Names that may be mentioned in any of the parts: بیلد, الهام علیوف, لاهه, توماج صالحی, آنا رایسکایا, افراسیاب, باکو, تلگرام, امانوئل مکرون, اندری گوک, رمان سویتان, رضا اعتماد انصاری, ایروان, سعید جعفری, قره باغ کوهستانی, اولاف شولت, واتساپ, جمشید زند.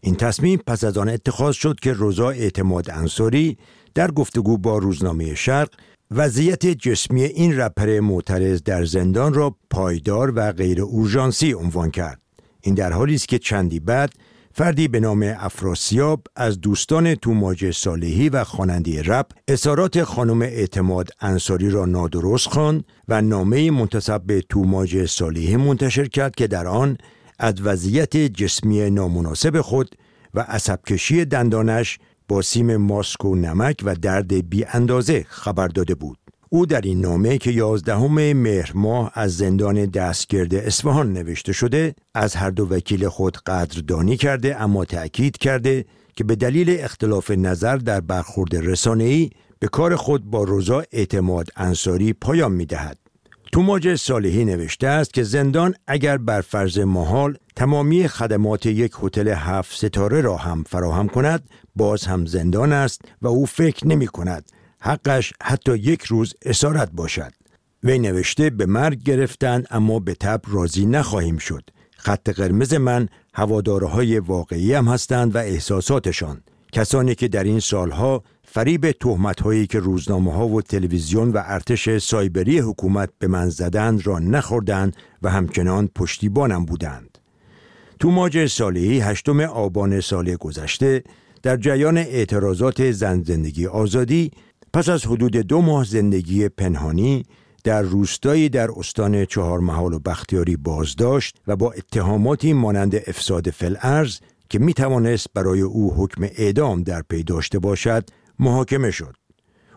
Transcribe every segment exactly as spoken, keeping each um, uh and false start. این تصمیم پس از آن اتخاذ شد که رضا اعتماد انصاری در گفتگو با روزنامه شرق وضعیت جسمی این رپر معترض در زندان را پایدار و غیر اورژانسی عنوان کرد. این در حالی است که چندی بعد فردی به نام افراسیاب از دوستان توماج صالحی و خواننده رپ اظهارات خانم اعتماد انصاری را نادرست خواند و نامه‌ای منتسب به توماج صالحی منتشر کرد که در آن از وضعیت جسمی نامناسب خود و عصب‌کشی دندانش با سیم ماسک و نمک و درد بی اندازه خبر داده بود. او در این نامه که یازدهم مهر ماه از زندان دستگرد اصفهان نوشته شده، از هر دو وکیل خود قدردانی کرده اما تأکید کرده که به دلیل اختلاف نظر در برخورد رسانه‌ای به کار خود با رضا اعتماد انصاری پایان می‌دهد. توماج صالحی نوشته است که زندان اگر بر فرض محال تمامی خدمات یک هتل هفت ستاره را هم فراهم کند، باز هم زندان است و او فکر نمی کند حقش حتی یک روز اسارت باشد. وی نوشته به مرگ گرفتن اما به تب راضی نخواهیم شد. خط قرمز من هوادارهای واقعی هم هستند و احساساتشان، کسانی که در این سالها فریب تهمت‌هایی که روزنامه‌ها و تلویزیون و ارتش سایبری حکومت به من زدند را نخوردند و همچنان پشتیبانم بودند. توماج صالحی هشتم آبان سال گذشته در جریان اعتراضات زن زندگی آزادی پس از حدود دو ماه زندگی پنهانی در روستایی در استان چهارمحال و بختیاری بازداشت و با اتهاماتی مانند افساد فی الارض که میتوانست برای او حکم اعدام در پی داشته باشد محاکمه شد.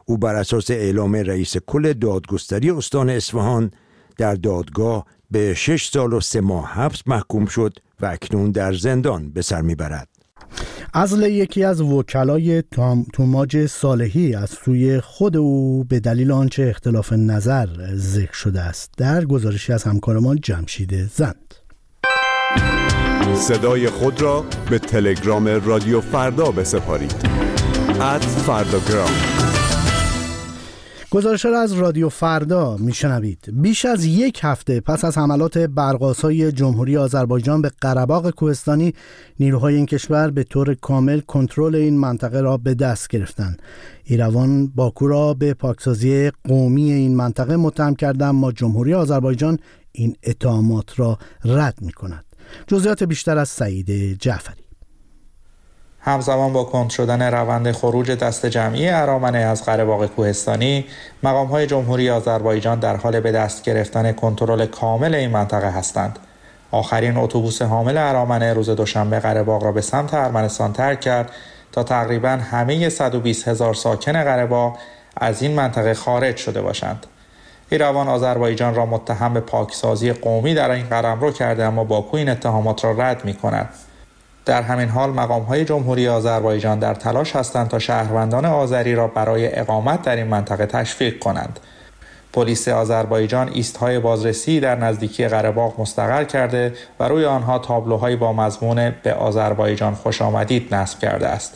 او بر اساس اعلام رئیس کل دادگستری استان اصفهان در دادگاه به شش سال و سه ماه حبس محکوم شد و اکنون در زندان به سر میبرد. عزل یکی از وکلای توماج صالحی از سوی خود او به دلیل آنچه اختلاف نظر ذکر شده است در گزارشی از همکارمان جمشید زند. صدای خود را به تلگرام رادیو فردا بسپارید. گزارش را از رادیو فردا میشنوید. بیش از یک هفته پس از حملات برق‌آسای جمهوری آذربایجان به قره باغ کوهستانی، نیروهای این کشور به طور کامل کنترل این منطقه را به دست گرفتند. ایروان باکو را به پاکسازی قومی این منطقه متهم کرده، اما جمهوری آذربایجان این اتهامات را رد می‌کند. جزئیات بیشتر از سعید جعفری. همزمان با کند شدن روند خروج دست جمعی ارامنه از قره باغ کوهستانی، مقام‌های جمهوری آذربایجان در حال به دست گرفتن کنترل کامل این منطقه هستند. آخرین اتوبوس حامل ارامنه روز دوشنبه قره باغ را به سمت ارمنستان ترک کرد تا تقریباً همه صد و بیست هزار ساکن قره باغ از این منطقه خارج شده باشند. ایروان آذربایجان را متهم به پاکسازی قومی در این قلمرو کرده، اما باکو این اتهامات را رد می‌کند. در همین حال مقام‌های جمهوری آذربایجان در تلاش هستند تا شهروندان آذری را برای اقامت در این منطقه تشویق کنند. پلیس آذربایجان ایست‌های بازرسی در نزدیکی قره باغ مستقر کرده و روی آنها تابلوهایی با مضمون به آذربایجان خوش آمدید نصب کرده است.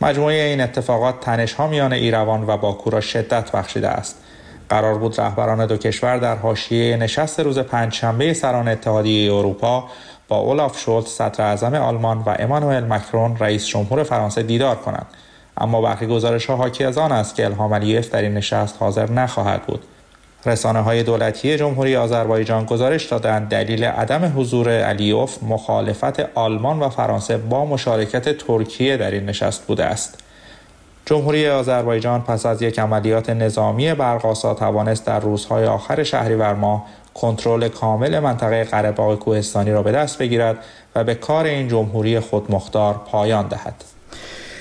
مجموعه این اتفاقات تنش‌ها میان ایروان و باکو را شدت بخشیده است. قرار بود رهبران دو کشور در حاشیه نشست روز پنجشنبه سران اتحادیه اروپا با اولاف شولت صدر اعظم آلمان و امانوئل مکرون رئیس جمهور فرانسه دیدار کنند، اما برخی گزارش‌ها حاکی از آن است که الهام علیوف در این نشست حاضر نخواهد بود. رسانه‌های دولتی جمهوری آذربایجان گزارش دادند دلیل عدم حضور علیوف مخالفت آلمان و فرانسه با مشارکت ترکیه در این نشست بوده است. جمهوری آذربایجان پس از یک عملیات نظامی برق‌آسا توانست در روزهای آخر شهریور ماه کنترل کامل منطقه قره باغ کوهستانی را به دست بگیرد و به کار این جمهوری خودمختار پایان دهد.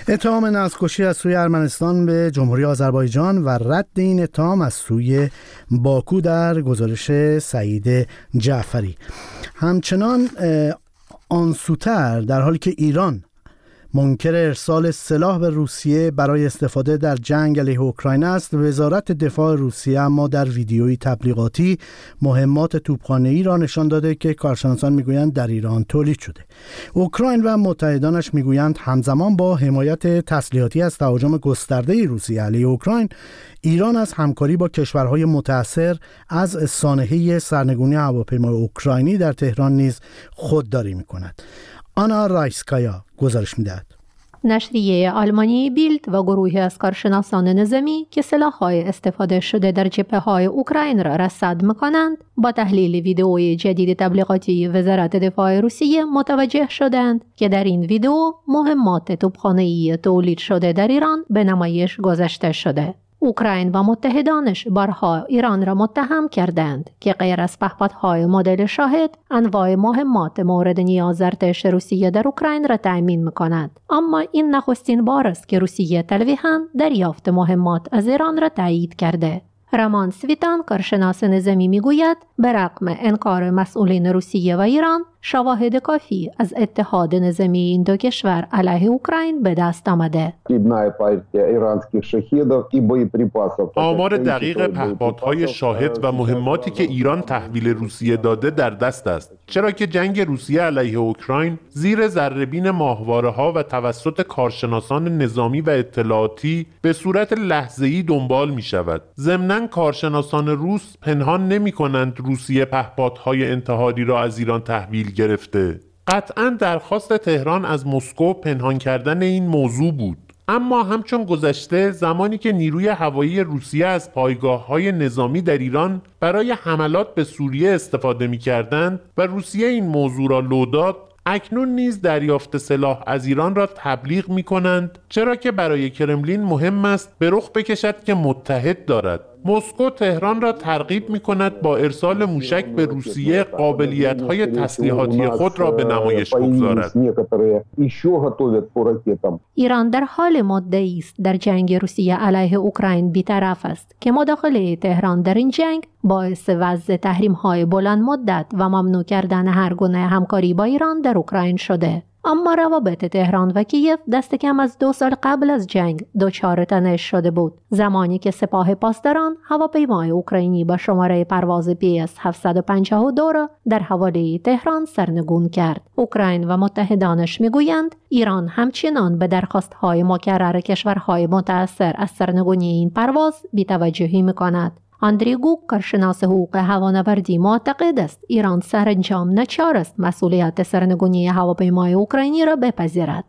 اتهام نسل‌کشی از سوی ارمنستان به جمهوری آذربایجان و رد این اتهام از سوی باکو در گزارش سعید جعفری. همچنان آن سوتر در حالی که ایران منکر ارسال سلاح به روسیه برای استفاده در جنگ علیه اوکراین است، وزارت دفاع روسیه اما در ویدیویی تبلیغاتی مهمات توپخانه‌ای را نشان داده که کارشناسان میگویند در ایران تولید شده. اوکراین و متحدانش میگویند همزمان با حمایت تسلیحاتی از تهاجم گسترده روسیه علیه اوکراین، ایران از همکاری با کشورهای متأثر از سانحه سرنگونی هواپیمای اوکراینی در تهران نیز خودداری میکند. آنا رایسکایا گزارش می‌دهد. نشریه آلمانی بیلد و گروهی از کارشناسان نظامی که سلاح‌های استفاده شده در جبهه‌های اوکراین را رصد می‌کنند، با تحلیل ویدئوی جدید تبلیغاتی وزارت دفاع روسیه متوجه شدند که در این ویدئو مهمات توپخانه‌ای تولید شده در ایران به نمایش گذاشته شده. اوکراین و متحدانش بارها ایران را متهم کردند که غیر از پهپادهای مدل شاهد، انواع مهمات مورد نیاز ارتش روسیه در اوکراین را تأمین می‌کند. اما این نخستین بار است که روسیه تلویحاً دریافت مهمات از ایران را تایید کرده. رمان سویتان کارشناس نظامی میگوید به رغم انکار مسئولین روسیه و ایران، شواهد کافی از اتحاد نظامی این دو کشور علیه اوکراین به دست آمده. آمار دقیق پهپادهای شاهد و مهماتی که ایران تحویل روسیه داده در دست است، چرا که جنگ روسیه علیه اوکراین زیر ذره‌بین ماهواره‌ها و توسط کارشناسان نظامی و اطلاعاتی به صورت لحظه‌ای دنبال می‌شود. ضمناً کارشناسان روس پنهان نمی‌کنند روسیه پهپادهای انتحاری را از ایران تحویل گرفته. قطعاً درخواست تهران از مسکو پنهان کردن این موضوع بود. اما همچون گذشته زمانی که نیروی هوایی روسیه از پایگاه‌های نظامی در ایران برای حملات به سوریه استفاده می‌کردند و روسیه این موضوع را لو داد، اکنون نیز دریافت سلاح از ایران را تبلیغ می‌کنند، چرا که برای کرملین مهم است به رخ بکشد که متحد دارد. مسکو تهران را ترغیب می‌کند با ارسال موشک به روسیه قابلیت‌های تسلیحاتی خود را به نمایش بگذارد. ایران در حال مدعی است در جنگ روسیه علیه اوکراین بی‌طرف است که مداخله تهران در این جنگ باعث وضع تحریم‌های بلند مدت و ممنوع کردن هر گونه همکاری با ایران در اوکراین شده. اما روابط تهران و کیف دست کم از دو سال قبل از جنگ دچار تنش شده بود، زمانی که سپاه پاسداران هواپیمای اوکراینی با شماره پرواز پی اس هفت پنج دو را در حوالی تهران سرنگون کرد. اوکراین و متحدانش میگویند ایران همچنان به درخواست‌های مکرر کشورهای متأثر از سرنگونی این پرواز بی‌توجهی میکند. اندری گوک کارشناس حقوق هوانوردی معتقد است ایران سرانجام ناچار است مسئولیت سرنگونی هواپیمای اوکراینی را بپذیرد.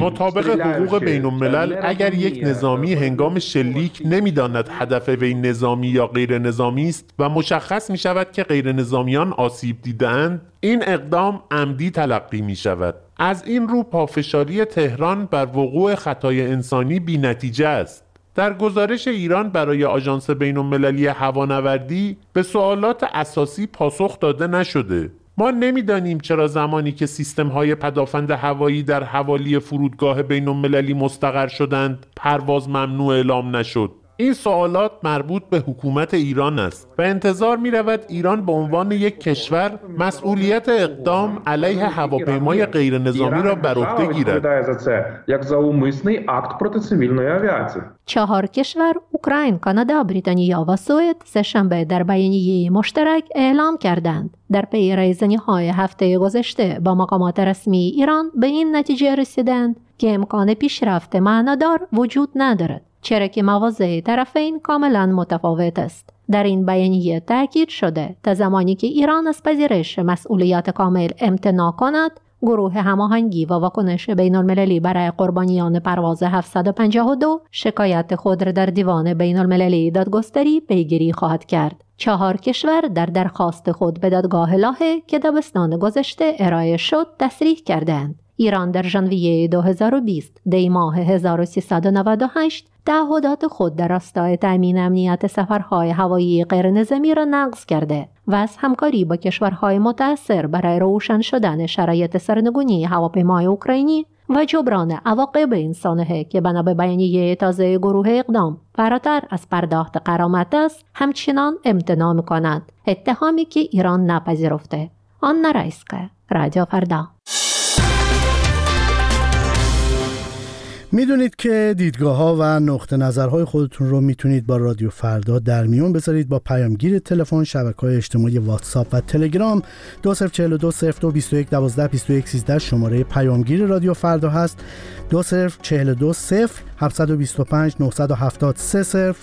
مطابق حقوق بین الملل اگر یک نظامی هنگام شلیک نمیداند هدف وی نظامی یا غیر نظامی است و مشخص می شود که غیر نظامیان آسیب دیدند، این اقدام عمدی تلقی می شود. از این رو پافشاری تهران بر وقوع خطای انسانی بی نتیجه است. در گزارش ایران برای آژانس بین‌المللی هوانوردی به سوالات اساسی پاسخ داده نشده. ما نمیدانیم چرا زمانی که سیستم‌های پدافند هوایی در حوالی فرودگاه بین‌المللی مستقر شدند، پرواز ممنوع اعلام نشد. این سوالات مربوط به حکومت ایران است و انتظار می رود ایران به عنوان یک کشور مسئولیت اقدام علیه هواپیمای غیر نظامی را بر عهده گیرد. چهار کشور، اوکراین، کانادا، بریتانیا و سوئد، سه شنبه در بیانیه مشترک اعلام کردند در پی ریزنی‌های هفته گذشته با مقامات رسمی ایران به این نتیجه رسیدند که امکان پیشرفت معنادار وجود ندارد، چرا که مواضع طرفین کاملا متفاوت است. در این بیانیه تاکید شده تا زمانی که ایران از پذیرش مسئولیت کامل امتناع کند، گروه هماهنگی و واکنش بین‌المللی برای قربانیان پرواز هفتصد و پنجاه و دو شکایت خود را در دیوان بین‌المللی دادگستری پیگیری خواهد کرد. چهار کشور در درخواست خود به دادگاه لاهه که دبستان گذشته ارائه شد تصریح کردند. ایران در ژانویه دو هزار و بیست دی ماه هزار و سیصد و نود و هشت تعهدات خود در راستای تأمین امنیت سفرهای هوایی غیر نظامی را نقض کرده و از همکاری با کشورهای متأثر برای روشن شدن شرایط سرنگونی هواپیمای اوکراینی و جبران عواقب این سانحه که بنا به بیانیه تازه گروه اقدام فراتر از پرداخت غرامت است، همچنان امتناع می‌کند، اتهامی که ایران نپذیرفته. آنا رایسکا، رادیو فردا. میدونید که دیدگاه‌ها و نقطه نظرهای خودتون رو میتونید با رادیو فردا در میون بذارید با پیامگیر تلفن، شبکه‌های اجتماعی واتساپ و تلگرام. دو صفر چهار دو صفر دو یک یک دو یک یک یک سیزده شماره پیامگیر رادیو فردا هست. دو صفر چهار دو صفر هفت دو پنج نه هفت صفر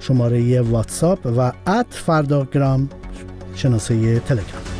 شماره واتساپ و ات فرداگرام شناسه تلگرام.